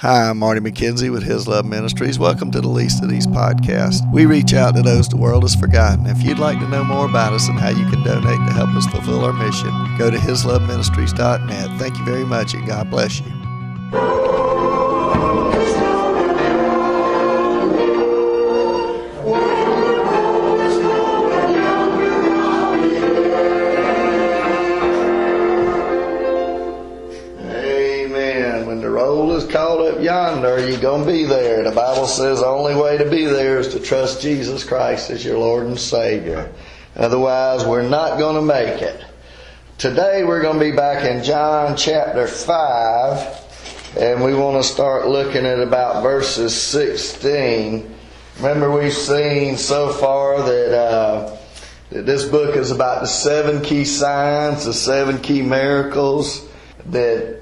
Hi, I'm Marty McKenzie with His Love Ministries. Welcome to the Least of These podcast. We reach out to those the world has forgotten. If you'd like to know more about us and how you can donate to help us fulfill our mission, go to hisloveministries.net. Thank you very much, and God bless you. Yonder, you're going to be there. The Bible says the only way to be there is to trust Jesus Christ as your Lord and Savior. Otherwise, we're not going to make it. Today, we're going to be back in John chapter 5, and we want to start looking at about verses 16. Remember, we've seen so far that this book is about the 7 key signs, the 7 key miracles that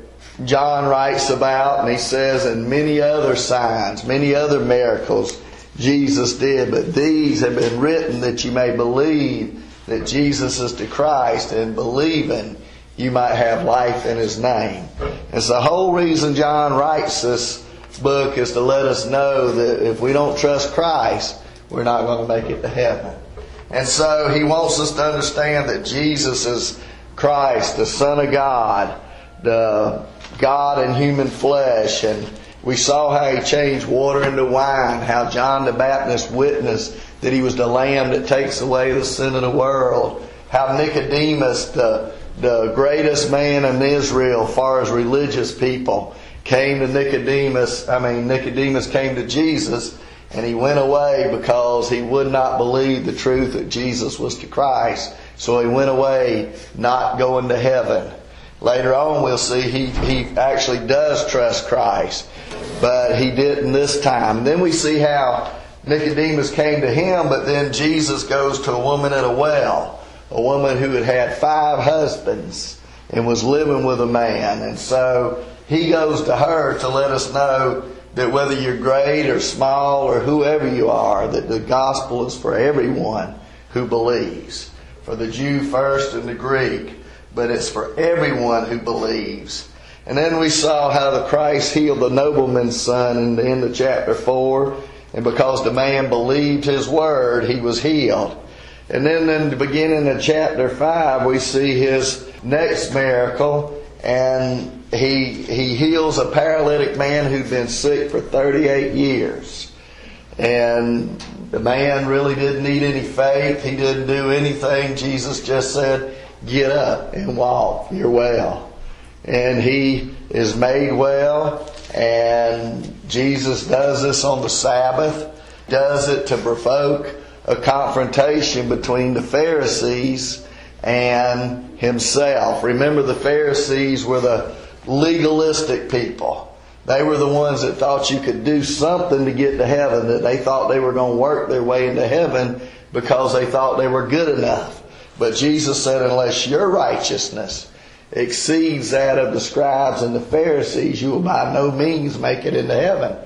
John writes about, and he says, and many other signs, many other miracles Jesus did, but these have been written that you may believe that Jesus is the Christ, and believing you might have life in His name. It's the whole reason John writes this book is to let us know that if we don't trust Christ, we're not going to make it to heaven. And so he wants us to understand that Jesus is Christ, the Son of God, the God in human flesh, and we saw how He changed water into wine, how John the Baptist witnessed that He was the Lamb that takes away the sin of the world, how Nicodemus, the greatest man in Israel as far as religious people, Nicodemus came to Jesus, and he went away because he would not believe the truth that Jesus was the Christ, so he went away not going to heaven. Later on, we'll see he actually does trust Christ, but he didn't this time. Then we see how Nicodemus came to Him, but then Jesus goes to a woman at a well, a woman who had had 5 husbands and was living with a man. And so He goes to her to let us know that whether you're great or small or whoever you are, that the gospel is for everyone who believes, for the Jew first and the Greek. But it's for everyone who believes. And then we saw how the Christ healed the nobleman's son in the end of chapter 4. And because the man believed His word, he was healed. And then in the beginning of chapter 5, we see His next miracle. And he heals a paralytic man who'd been sick for 38 years. And the man really didn't need any faith. He didn't do anything. Jesus just said, "Get up and walk, you're well." And he is made well, and Jesus does this on the Sabbath, does it to provoke a confrontation between the Pharisees and Himself. Remember, the Pharisees were the legalistic people. They were the ones that thought you could do something to get to heaven, that they thought they were going to work their way into heaven because they thought they were good enough. But Jesus said, unless your righteousness exceeds that of the scribes and the Pharisees, you will by no means make it into heaven.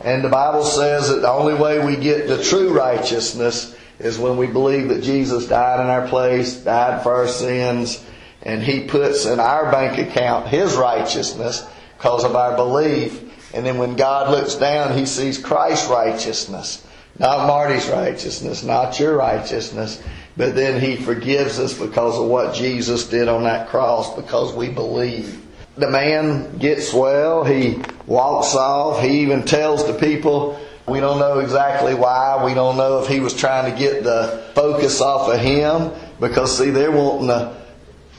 And the Bible says that the only way we get to true righteousness is when we believe that Jesus died in our place, died for our sins, and He puts in our bank account His righteousness because of our belief. And then when God looks down, He sees Christ's righteousness, not Marty's righteousness, not your righteousness. But then He forgives us because of what Jesus did on that cross, because we believe. The man gets well. He walks off. He even tells the people, we don't know exactly why. We don't know if he was trying to get the focus off of him. Because, see, they're wanting to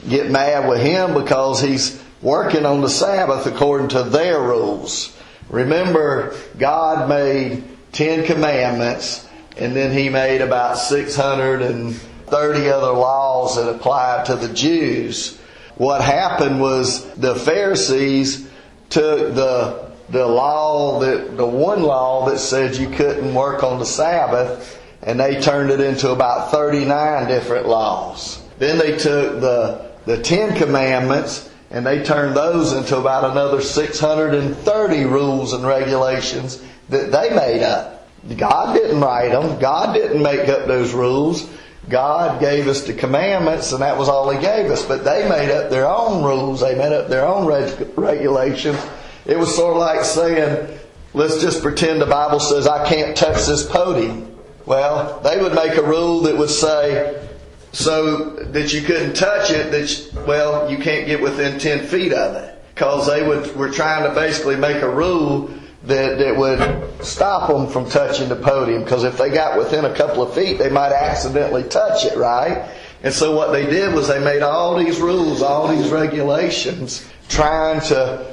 get mad with him because he's working on the Sabbath according to their rules. Remember, God made 10 commandments. And then He made about 630 other laws that applied to the Jews. What happened was the Pharisees took the law, the one law that said you couldn't work on the Sabbath, and they turned it into about 39 different laws. Then they took the 10 commandments, and they turned those into about another 630 rules and regulations that they made up. God didn't write them. God didn't make up those rules. God gave us the commandments, and that was all He gave us. But they made up their own rules. They made up their own regulations. It was sort of like saying, let's just pretend the Bible says I can't touch this podium. Well, they would make a rule that would say, so that you couldn't touch it, well, you can't get within 10 feet of it. Because they were trying to basically make a rule that would stop them from touching the podium. Because if they got within a couple of feet, they might accidentally touch it, right? And so what they did was they made all these rules, all these regulations, trying to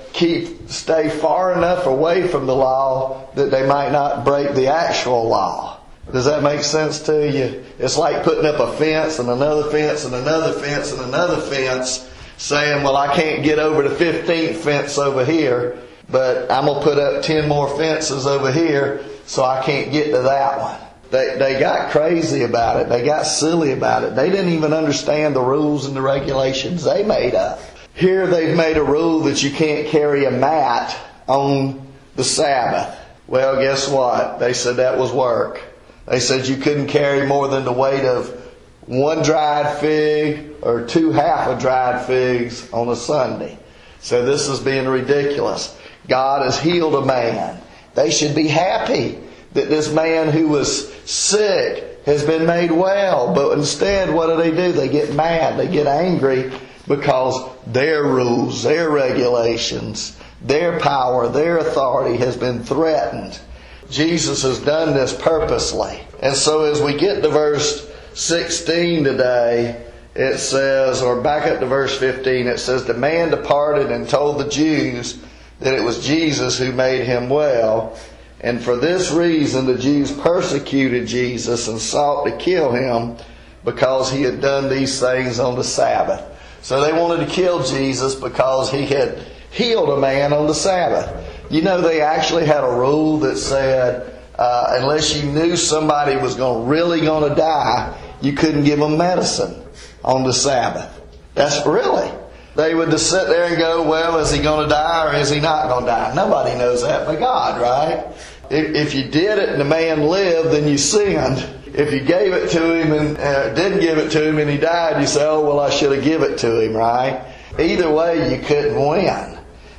stay far enough away from the law that they might not break the actual law. Does that make sense to you? It's like putting up a fence and another fence and another fence and another fence, saying, well, I can't get over the 15th fence over here, but I'm going to put up 10 more fences over here so I can't get to that one. They got crazy about it. They got silly about it. They didn't even understand the rules and the regulations they made up. Here they've made a rule that you can't carry a mat on the Sabbath. Well, guess what? They said that was work. They said you couldn't carry more than the weight of one dried fig or two half of dried figs on a Sunday. So this is being ridiculous. God has healed a man. They should be happy that this man who was sick has been made well. But instead, what do? They get mad. They get angry because their rules, their regulations, their power, their authority has been threatened. Jesus has done this purposely. And so as we get to verse 16 today, it says, or back up to verse 15, it says, the man departed and told the Jews that it was Jesus who made him well. And for this reason, the Jews persecuted Jesus and sought to kill him because he had done these things on the Sabbath. So they wanted to kill Jesus because he had healed a man on the Sabbath. You know, they actually had a rule that said, unless you knew somebody was really going to die, you couldn't give them medicine on the Sabbath. That's really. They would just sit there and go, well, is he going to die or is he not going to die? Nobody knows that but God, right? If you did it and the man lived, then you sinned. If you gave it to him and didn't give it to him and he died, you say, oh, well, I should have given it to him, right? Either way, you couldn't win.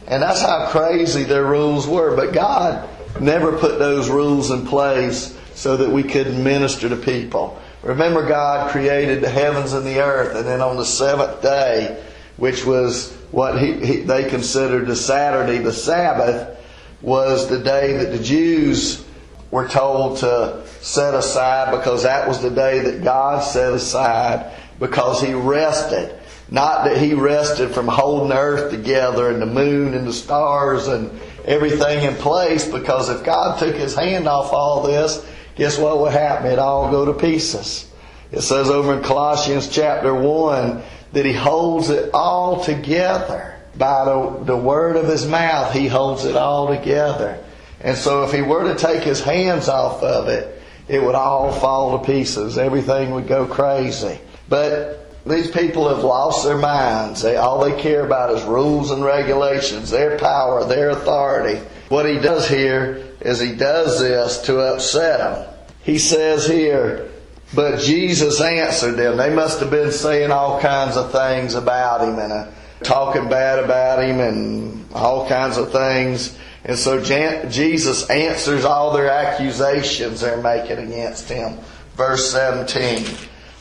And that's how crazy their rules were. But God never put those rules in place so that we couldn't minister to people. Remember, God created the heavens and the earth, and then on the seventh day, which was what they considered the Saturday, the Sabbath, was the day that the Jews were told to set aside because that was the day that God set aside because He rested. Not that He rested from holding the earth together and the moon and the stars and everything in place, because if God took His hand off all this, guess what would happen? It'd all go to pieces. It says over in Colossians chapter 1 that He holds it all together. By the word of His mouth, He holds it all together. And so if He were to take His hands off of it, it would all fall to pieces. Everything would go crazy. But these people have lost their minds. All they care about is rules and regulations, their power, their authority. What He does here is He does this to upset them. He says here, but Jesus answered them. They must have been saying all kinds of things about Him and talking bad about Him and all kinds of things. And so Jesus answers all their accusations they're making against Him. Verse 17,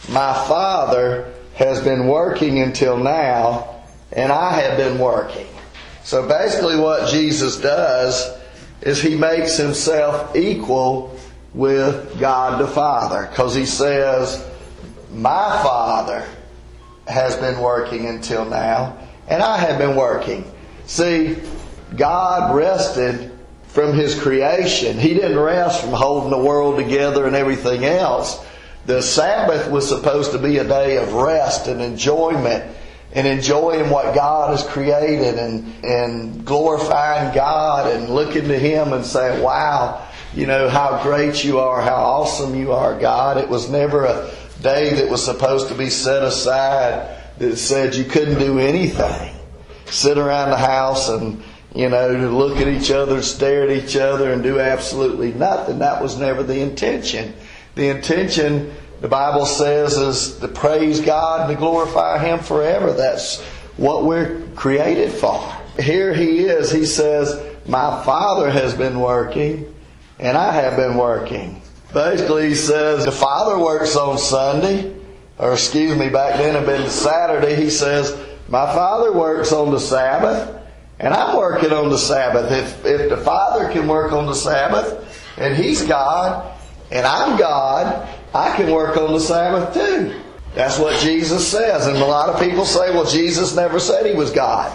my Father has been working until now, and I have been working. So basically what Jesus does is He makes Himself equal with God the Father, because He says, my Father has been working until now, and I have been working. See, God rested from His creation. He didn't rest from holding the world together and everything else. The Sabbath was supposed to be a day of rest and enjoyment and enjoying what God has created and glorifying God and looking to Him and saying, wow, you know, how great You are, how awesome You are, God. It was never a day that was supposed to be set aside that said you couldn't do anything. Sit around the house and, you know, look at each other, stare at each other and do absolutely nothing. That was never the intention. The intention, the Bible says, is to praise God and to glorify Him forever. That's what we're created for. Here He is. He says, my Father has been working, and I have been working. Basically, he says, the Father works on Sunday, or excuse me, back then it had been Saturday. He says, my Father works on the Sabbath, and I'm working on the Sabbath. If the Father can work on the Sabbath, and He's God, and I'm God, I can work on the Sabbath too. That's what Jesus says. And a lot of people say, well, Jesus never said He was God.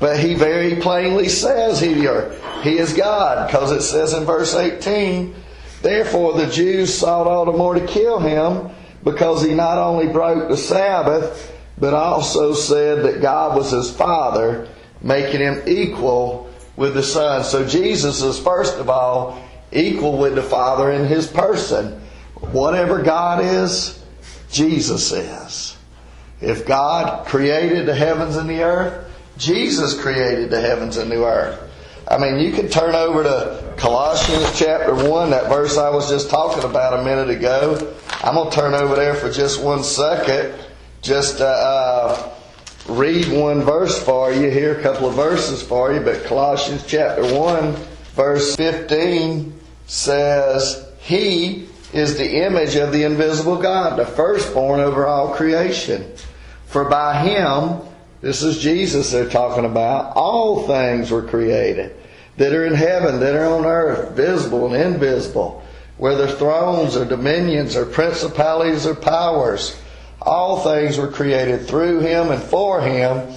But He very plainly says here, He is God. Because it says in verse 18, therefore the Jews sought all the more to kill Him, because He not only broke the Sabbath, but also said that God was His Father, making Him equal with the Son. So Jesus is, first of all, equal with the Father in His person. Whatever God is, Jesus is. If God created the heavens and the earth, Jesus created the heavens and the earth. I mean, you can turn over to Colossians chapter 1, that verse I was just talking about a minute ago. I'm going to turn over there for just 1 second, just to read one verse for you here, a couple of verses for you. But Colossians chapter 1, verse 15 says, He is the image of the invisible God, the firstborn over all creation. For by Him, this is Jesus they're talking about, all things were created that are in heaven, that are on earth, visible and invisible, whether thrones or dominions or principalities or powers. All things were created through Him and for Him,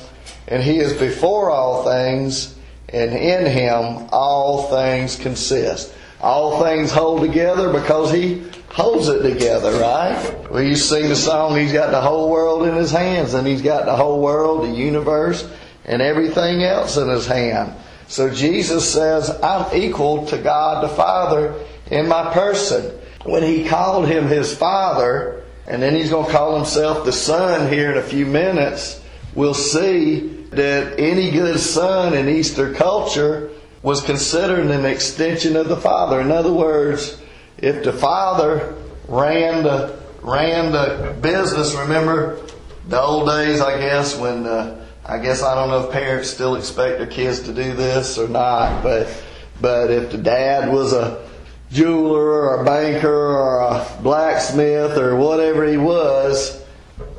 and He is before all things, and in Him all things consist. All things hold together because He holds it together, right? Well, you sing the song, He's got the whole world in His hands, and He's got the whole world, the universe, and everything else in His hand. So Jesus says, I'm equal to God the Father in my person. When He called Him His Father, and then He's going to call Himself the Son here in a few minutes, we'll see that any good son in Easter culture was considered an extension of the Father. In other words, if the Father ran the business, remember the old days, I guess, when I don't know if parents still expect their kids to do this or not, but if the dad was a jeweler or a banker or a blacksmith or whatever he was,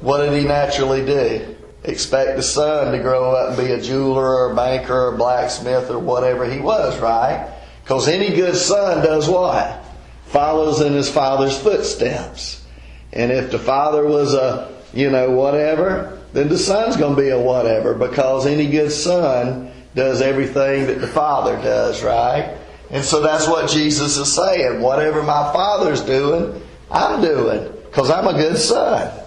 what did he naturally do? Expect the son to grow up and be a jeweler or a banker or a blacksmith or whatever he was, right? Because any good son does what? Follows in his father's footsteps. And if the father was a, whatever, then the son's going to be a whatever, because any good son does everything that the father does, right? And so that's what Jesus is saying. Whatever my Father's doing, I'm doing, because I'm a good son.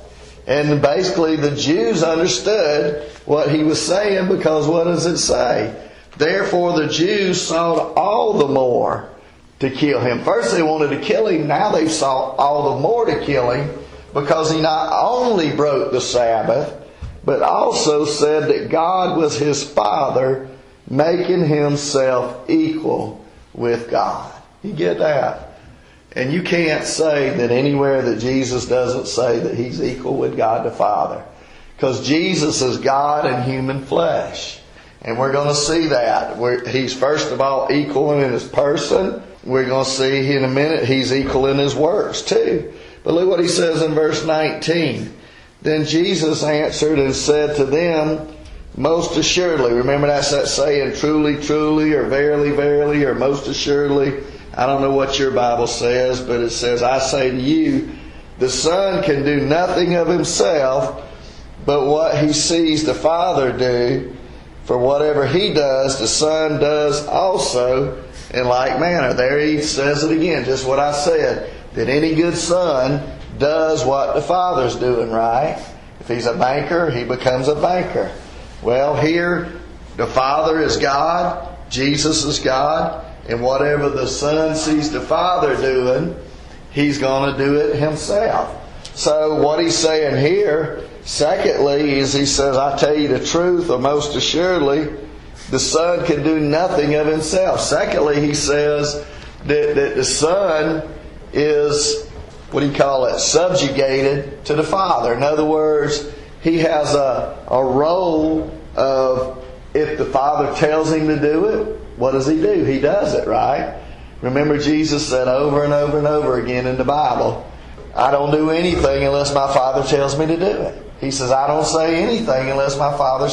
And basically the Jews understood what He was saying, because what does it say? Therefore the Jews sought all the more to kill Him. First they wanted to kill Him, now they've sought all the more to kill Him, because He not only broke the Sabbath, but also said that God was His Father, making Himself equal with God. You get that? And you can't say that anywhere that Jesus doesn't say that He's equal with God the Father. Because Jesus is God in human flesh. And we're going to see that. He's first of all equal in His person. We're going to see in a minute He's equal in His works too. But look what He says in verse 19. Then Jesus answered and said to them, most assuredly, remember that's that saying, truly, truly, or verily, verily, or most assuredly. I don't know what your Bible says, but it says, I say to you, the Son can do nothing of Himself, but what He sees the Father do, for whatever He does, the Son does also in like manner. There He says it again, just what I said, that any good son does what the Father's doing, right? If he's a banker, he becomes a banker. Well, here, the Father is God, Jesus is God, and whatever the Son sees the Father doing, He's going to do it Himself. So what He's saying here, secondly, is He says, I tell you the truth, or most assuredly, the Son can do nothing of Himself. Secondly, He says that the Son is, subjugated to the Father. In other words, He has a role of, if the Father tells Him to do it, what does He do? He does it, right? Remember, Jesus said over and over and over again in the Bible, I don't do anything unless my Father tells me to do it. He says, I don't say anything unless my Father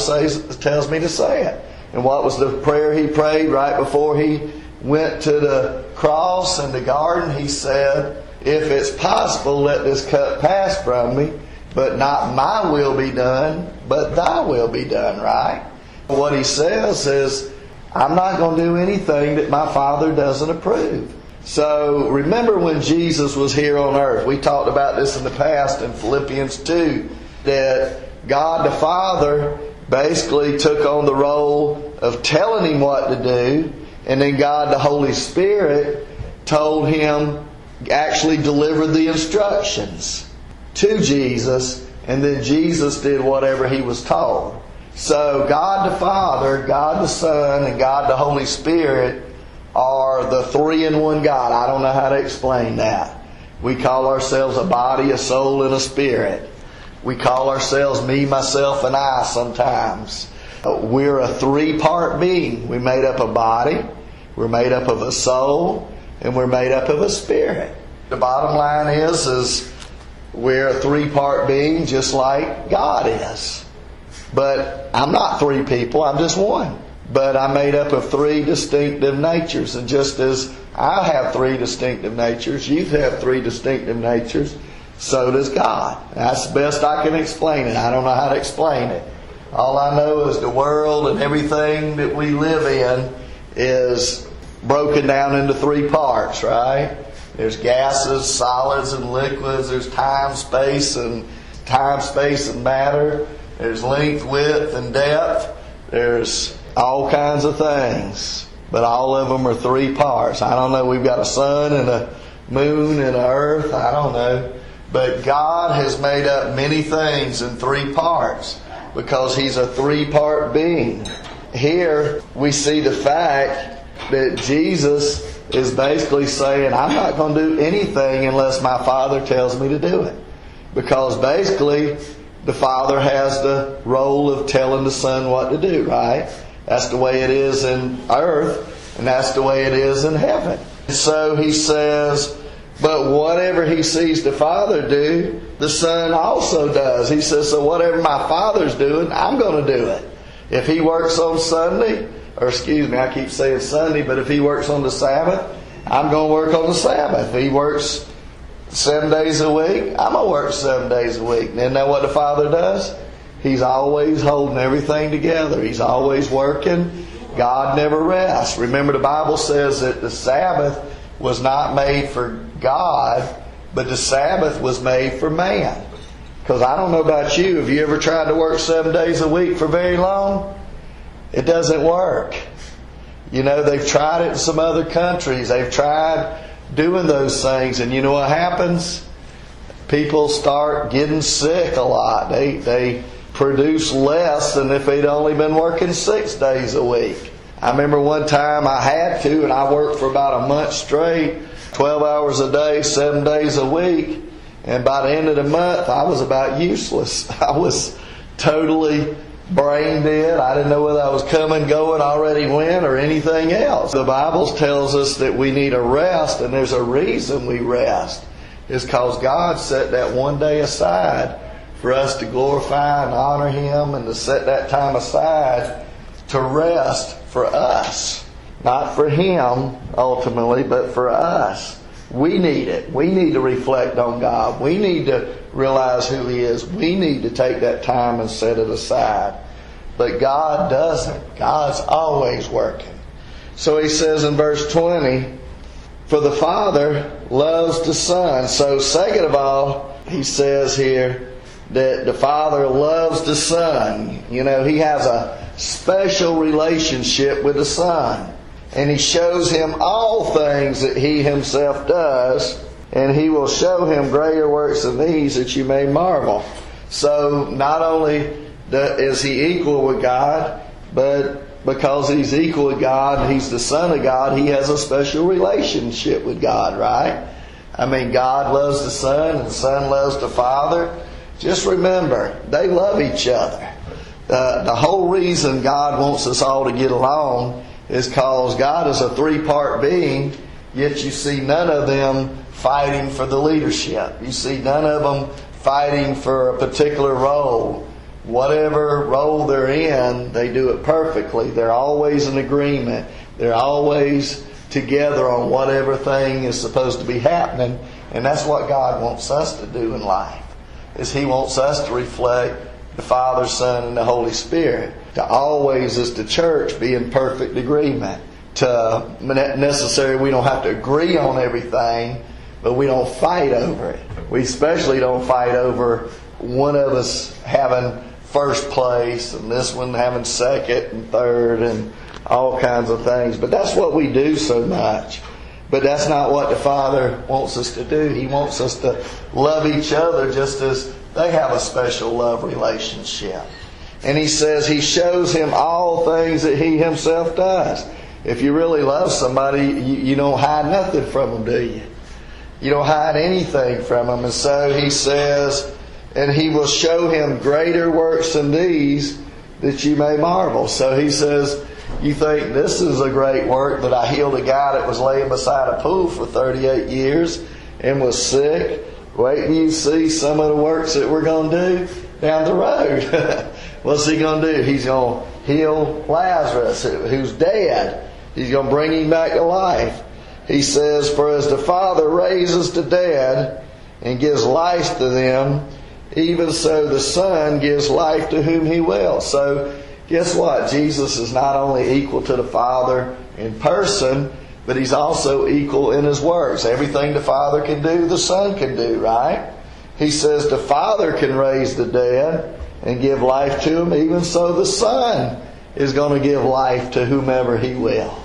tells me to say it. And what was the prayer He prayed right before He went to the cross and the garden? He said, if it's possible, let this cup pass from me, but not my will be done, but thy will be done, right? What He says is, I'm not going to do anything that my Father doesn't approve. So remember when Jesus was here on earth, we talked about this in the past in Philippians 2, that God the Father basically took on the role of telling Him what to do, and then God the Holy Spirit told Him, actually delivered the instructions to Jesus, and then Jesus did whatever He was told. So God the Father, God the Son, and God the Holy Spirit are the three-in-one God. I don't know how to explain that. We call ourselves a body, a soul, and a spirit. We call ourselves me, myself, and I sometimes. We're a three-part being. We're made up of a body, we're made up of a soul, and we're made up of a spirit. The bottom line is we're a three-part being just like God is. But I'm not three people, I'm just one. But I'm made up of three distinctive natures. And just as I have three distinctive natures, you have three distinctive natures, so does God. That's the best I can explain it. I don't know how to explain it. All I know is the world and everything that we live in is broken down into three parts, right? There's gases, solids, and liquids. There's time, space, and matter. There's length, width, and depth. There's all kinds of things. But all of them are three parts. I don't know. We've got a sun and a moon and an earth. I don't know. But God has made up many things in three parts because He's a three-part being. Here we see the fact that Jesus is basically saying, I'm not going to do anything unless my Father tells me to do it. Because basically, the Father has the role of telling the Son what to do, right? That's the way it is in earth, and that's the way it is in heaven. So He says, but whatever He sees the Father do, the Son also does. He says, so whatever my Father's doing, I'm going to do it. If He works on Sunday, if He works on the Sabbath, I'm going to work on the Sabbath. If He works 7 days a week, I'm going to work 7 days a week. And isn't that what the Father does? He's always holding everything together. He's always working. God never rests. Remember, the Bible says that the Sabbath was not made for God, but the Sabbath was made for man. Because I don't know about you, have you ever tried to work 7 days a week for very long? It doesn't work. You know, they've tried it in some other countries. They've tried doing those things. And you know what happens? People start getting sick a lot. They produce less than if they'd only been working 6 days a week. I remember one time I had to, and I worked for about a month straight, 12 hours a day, 7 days a week. And by the end of the month, I was about useless. I was totally brain dead. I didn't know whether I was coming, going, already went, or anything else. The Bible tells us that we need a rest, and there's a reason we rest. It's because God set that one day aside for us to glorify and honor Him and to set that time aside to rest for us. Not for Him, ultimately, but for us. We need it. We need to reflect on God. We need to realize who He is. We need to take that time and set it aside. But God doesn't. God's always working. So He says in verse 20, for the Father loves the Son. So second of all, He says here that the Father loves the Son. You know, He has a special relationship with the Son. And He shows him all things that He Himself does, and He will show him greater works than these that you may marvel. So not only is He equal with God, but because He's equal with God, He's the Son of God, He has a special relationship with God, right? I mean, God loves the Son, and the Son loves the Father. Just remember, they love each other. The whole reason God wants us all to get along is because God is a three-part being, yet you see none of them fighting for the leadership. You see none of them fighting for a particular role. Whatever role they're in, they do it perfectly. They're always in agreement. They're always together on whatever thing is supposed to be happening. And that's what God wants us to do in life, is He wants us to reflect the Father, Son, and the Holy Spirit. To always, as the church, be in perfect agreement. To necessarily, we don't have to agree on everything, but we don't fight over it. We especially don't fight over one of us having first place and this one having second and third and all kinds of things. But that's what we do so much. But that's not what the Father wants us to do. He wants us to love each other just as they have a special love relationship. And He says He shows him all things that He Himself does. If you really love somebody, you don't hide nothing from them, do you? You don't hide anything from them. And so He says, and He will show him greater works than these that you may marvel. So He says, you think this is a great work, that I healed a guy that was laying beside a pool for 38 years and was sick? Wait till you see some of the works that we're going to do down the road. What's He going to do? He's going to heal Lazarus, who's dead. He's going to bring him back to life. He says, for as the Father raises the dead and gives life to them, even so the Son gives life to whom He will. So guess what? Jesus is not only equal to the Father in person, but He's also equal in His works. Everything the Father can do, the Son can do, right? He says the Father can raise the dead and give life to them. Even so, the Son is going to give life to whomever He will.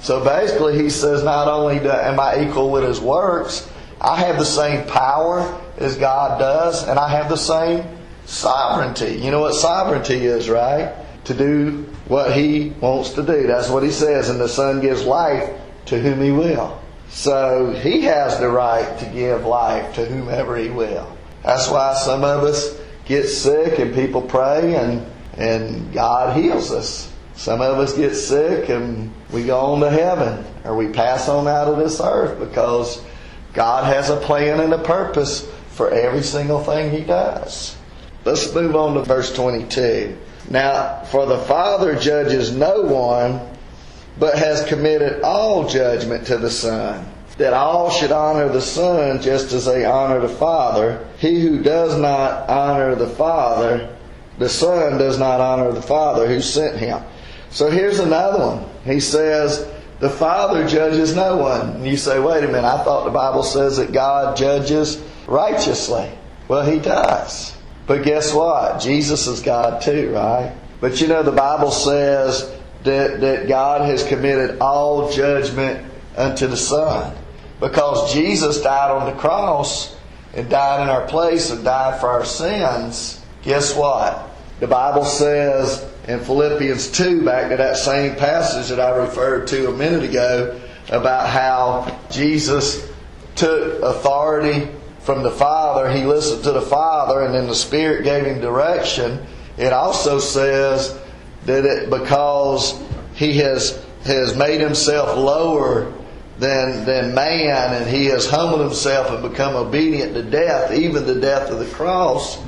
So basically, He says, not only am I equal with His works, I have the same power as God does, and I have the same sovereignty. You know what sovereignty is, right? To do what He wants to do. That's what He says. And the Son gives life to whom He will. So He has the right to give life to whomever He will. That's why some of us get sick and people pray and God heals us. Some of us get sick and we go on to heaven, or we pass on out of this earth, because God has a plan and a purpose for every single thing He does. Let's move on to verse 22. Now, for the Father judges no one, but has committed all judgment to the Son, that all should honor the Son just as they honor the Father. He who does not honor the Father, the Son does not honor the Father who sent Him. So here's another one. He says, the Father judges no one. And you say, wait a minute, I thought the Bible says that God judges righteously. Well, He does. But guess what? Jesus is God too, right? But you know, the Bible says that God has committed all judgment unto the Son, because Jesus died on the cross and died in our place and died for our sins. Guess what? The Bible says in Philippians 2, back to that same passage that I referred to a minute ago, about how Jesus took authority from the Father. He listened to the Father, and then the Spirit gave Him direction. It also says that because He has made Himself lower than man, and He has humbled Himself and become obedient to death, even the death of the cross,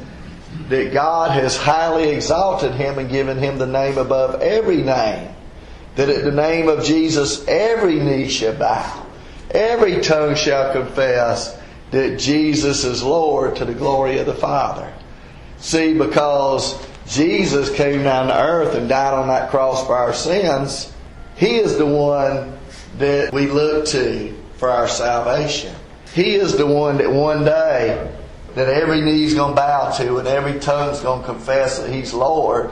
that God has highly exalted Him and given Him the name above every name. That at the name of Jesus every knee shall bow, every tongue shall confess that Jesus is Lord, to the glory of the Father. See, because Jesus came down to earth and died on that cross for our sins, He is the one that we look to for our salvation. He is the one that one day that every knee's going to bow to and every tongue's going to confess that He's Lord,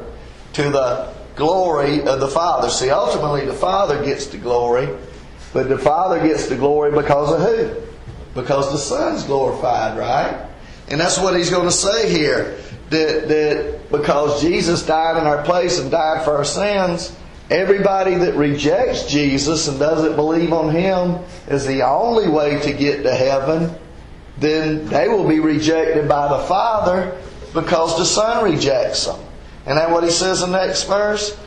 to the glory of the Father. See, ultimately the Father gets the glory, but the Father gets the glory because of who? Because the Son's glorified, right? And that's what He's going to say here. That because Jesus died in our place and died for our sins, everybody that rejects Jesus and doesn't believe on Him as the only way to get to heaven, then they will be rejected by the Father because the Son rejects them. And that's what He says in the next verse.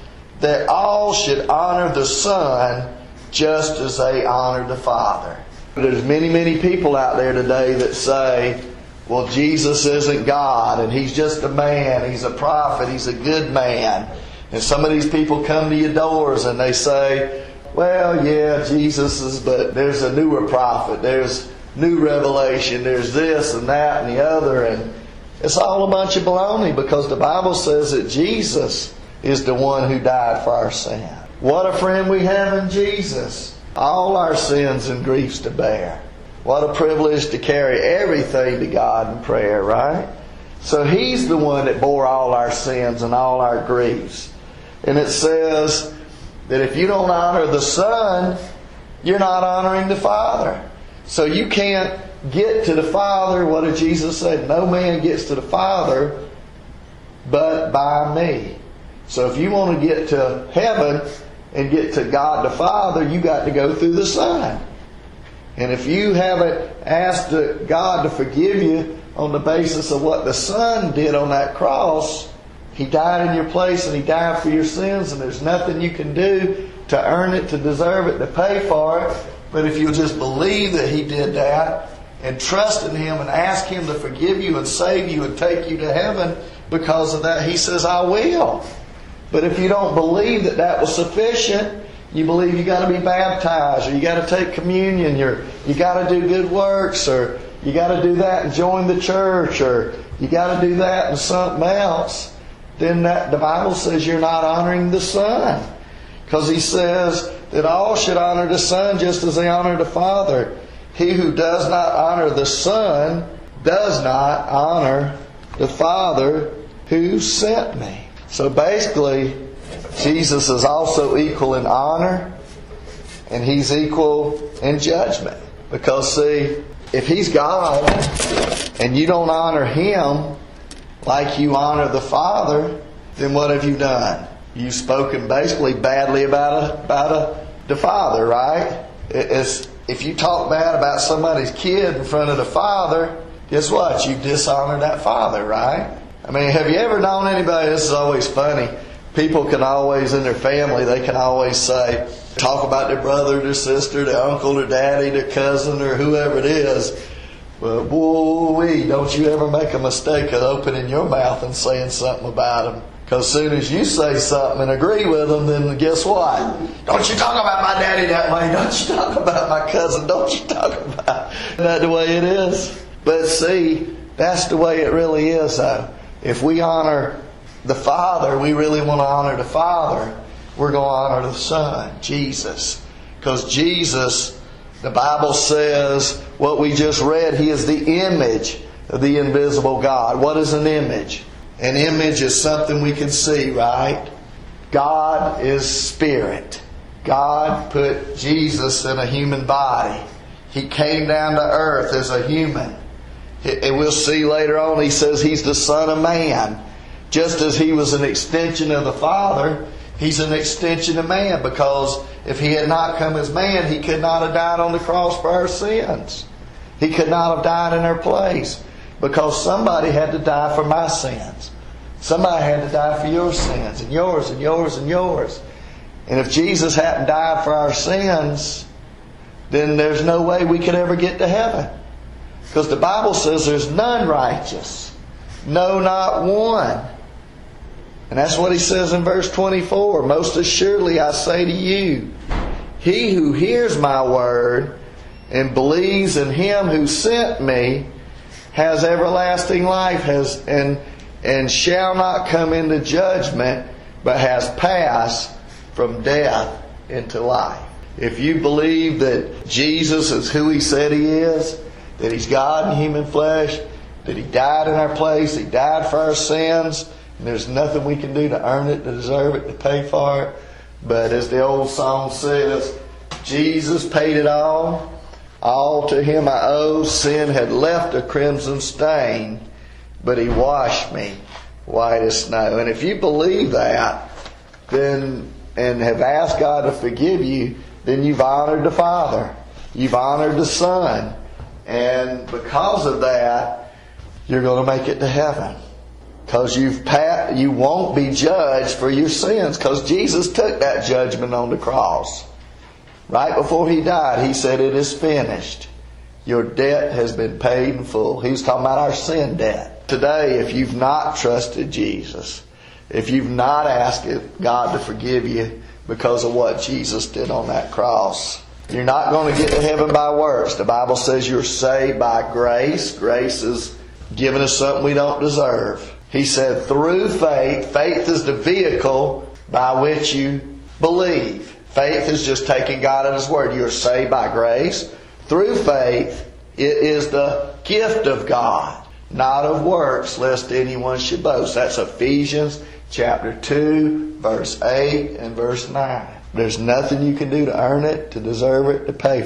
that all should honor the Son just as they honor the Father. There's many, many people out there today that say, well, Jesus isn't God, and He's just a man, He's a prophet, He's a good man. And some of these people come to your doors and they say, well, yeah, Jesus is, but there's a newer prophet, there's new revelation, there's this and that and the other. And it's all a bunch of baloney, because the Bible says that Jesus is the one who died for our sin. What a friend we have in Jesus. All our sins and griefs to bear. What a privilege to carry everything to God in prayer, right? So He's the one that bore all our sins and all our griefs. And it says that if you don't honor the Son, you're not honoring the Father. So you can't get to the Father. What did Jesus say? No man gets to the Father but by me. So if you want to get to heaven and get to God the Father, you got to go through the Son. And if you haven't asked God to forgive you on the basis of what the Son did on that cross, He died in your place and He died for your sins, and there's nothing you can do to earn it, to deserve it, to pay for it. But if you'll just believe that He did that and trust in Him and ask Him to forgive you and save you and take you to heaven because of that, He says, I will. But if you don't believe that that was sufficient, you believe you got to be baptized, or you got to take communion, or you got to do good works, or you got to do that and join the church, or you got to do that and something else, then that, the Bible says you're not honoring the Son. Because He says that all should honor the Son just as they honor the Father. He who does not honor the Son does not honor the Father who sent me. So basically, Jesus is also equal in honor, and He's equal in judgment. Because, see, if He's God and you don't honor Him like you honor the Father, then what have you done? You've spoken basically badly about the Father, right? It's, if you talk bad about somebody's kid in front of the Father, guess what? You dishonor that Father, right? I mean, have you ever known anybody? This is always funny. People can always, in their family, they can always say, talk about their brother, their sister, their uncle, their daddy, their cousin, or whoever it is. Well, woo-wee, don't you ever make a mistake of opening your mouth and saying something about them. Because as soon as you say something and agree with them, then guess what? Don't you talk about my daddy that way. Don't you talk about my cousin. Don't you talk about... Isn't that the way it is? But see, that's the way it really is, though. If we honor the Father, we really want to honor the Father, we're going to honor the Son, Jesus. Because Jesus, the Bible says, what we just read, He is the image of the invisible God. What is an image? An image is something we can see, right? God is spirit. God put Jesus in a human body. He came down to earth as a human. And we'll see later on, He says He's the Son of Man. Just as He was an extension of the Father, He's an extension of man, because if He had not come as man, He could not have died on the cross for our sins. He could not have died in our place, because somebody had to die for my sins. Somebody had to die for your sins, and yours, and yours, and yours. And if Jesus hadn't died for our sins, then there's no way we could ever get to heaven. Because the Bible says there's none righteous. No, not one. And that's what He says in verse 24. Most assuredly I say to you, he who hears my word and believes in Him who sent me has everlasting life, and shall not come into judgment, but has passed from death into life. If you believe that Jesus is who He said He is, that He's God in human flesh, that He died in our place, He died for our sins, and there's nothing we can do to earn it, to deserve it, to pay for it. But as the old song says, Jesus paid it all. All to Him I owe. Sin had left a crimson stain, but He washed me white as snow. And if you believe that, then and have asked God to forgive you, then you've honored the Father. You've honored the Son. And because of that, you're going to make it to heaven. Because you won't be judged for your sins, because Jesus took that judgment on the cross. Right before He died, He said, "It is finished. Your debt has been paid in full." He was talking about our sin debt. Today, if you've not trusted Jesus, if you've not asked God to forgive you because of what Jesus did on that cross, you're not going to get to heaven by works. The Bible says you're saved by grace. Grace is giving us something we don't deserve. He said through faith. Faith is the vehicle by which you believe. Faith is just taking God at His Word. You are saved by grace. Through faith, it is the gift of God, not of works, lest anyone should boast. That's Ephesians chapter 2, verse 8 and verse 9. There's nothing you can do to earn it, to deserve it, to pay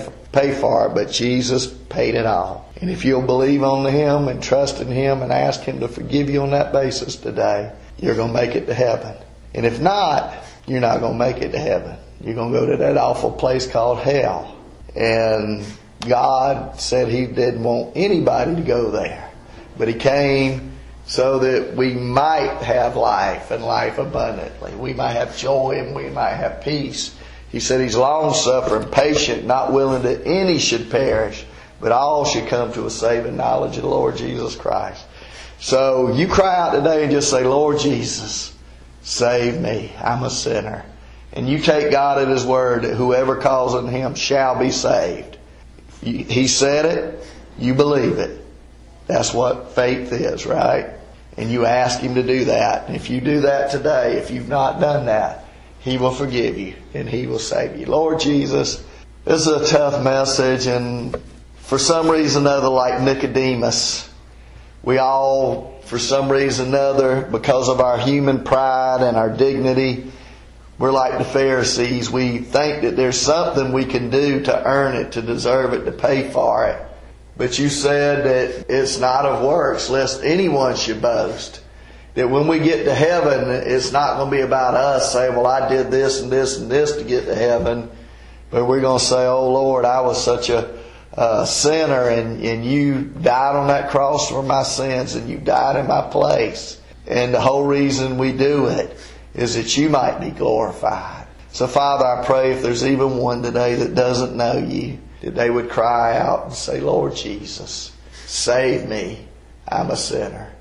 for it, but Jesus paid it all. And if you'll believe on Him and trust in Him and ask Him to forgive you on that basis today, you're going to make it to heaven. And if not, you're not going to make it to heaven. You're going to go to that awful place called hell. And God said He didn't want anybody to go there. But He came so that we might have life and life abundantly. We might have joy and we might have peace. He said He's long-suffering, patient, not willing that any should perish, but all should come to a saving knowledge of the Lord Jesus Christ. So you cry out today and just say, "Lord Jesus, save me. I'm a sinner." And you take God at His Word that whoever calls on Him shall be saved. He said it, you believe it. That's what faith is, right? And you ask Him to do that. And if you do that today, if you've not done that, He will forgive you and He will save you. Lord Jesus, this is a tough message, and for some reason or other, like Nicodemus, we all, for some reason or other, because of our human pride and our dignity, we're like the Pharisees. We think that there's something we can do to earn it, to deserve it, to pay for it. But You said that it's not of works, lest anyone should boast. That when we get to heaven, it's not going to be about us saying, "Well, I did this and this and this to get to heaven." But we're going to say, "Oh Lord, I was such a sinner, and You died on that cross for my sins, and You died in my place." And the whole reason we do it is that You might be glorified. So Father, I pray if there's even one today that doesn't know You, that they would cry out and say, "Lord Jesus, save me. I'm a sinner."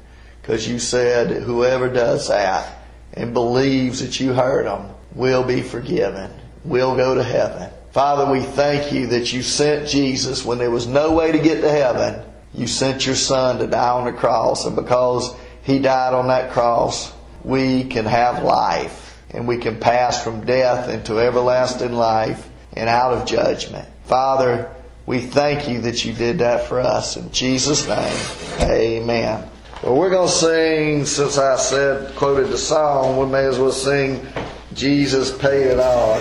Because You said that whoever does that and believes that You heard them will be forgiven, will go to heaven. Father, we thank You that You sent Jesus when there was no way to get to heaven. You sent Your Son to die on the cross, and because He died on that cross, we can have life, and we can pass from death into everlasting life and out of judgment. Father, we thank You that You did that for us. In Jesus' name, amen. Well, we're going to sing, since I quoted the song, we may as well sing "Jesus Paid It All."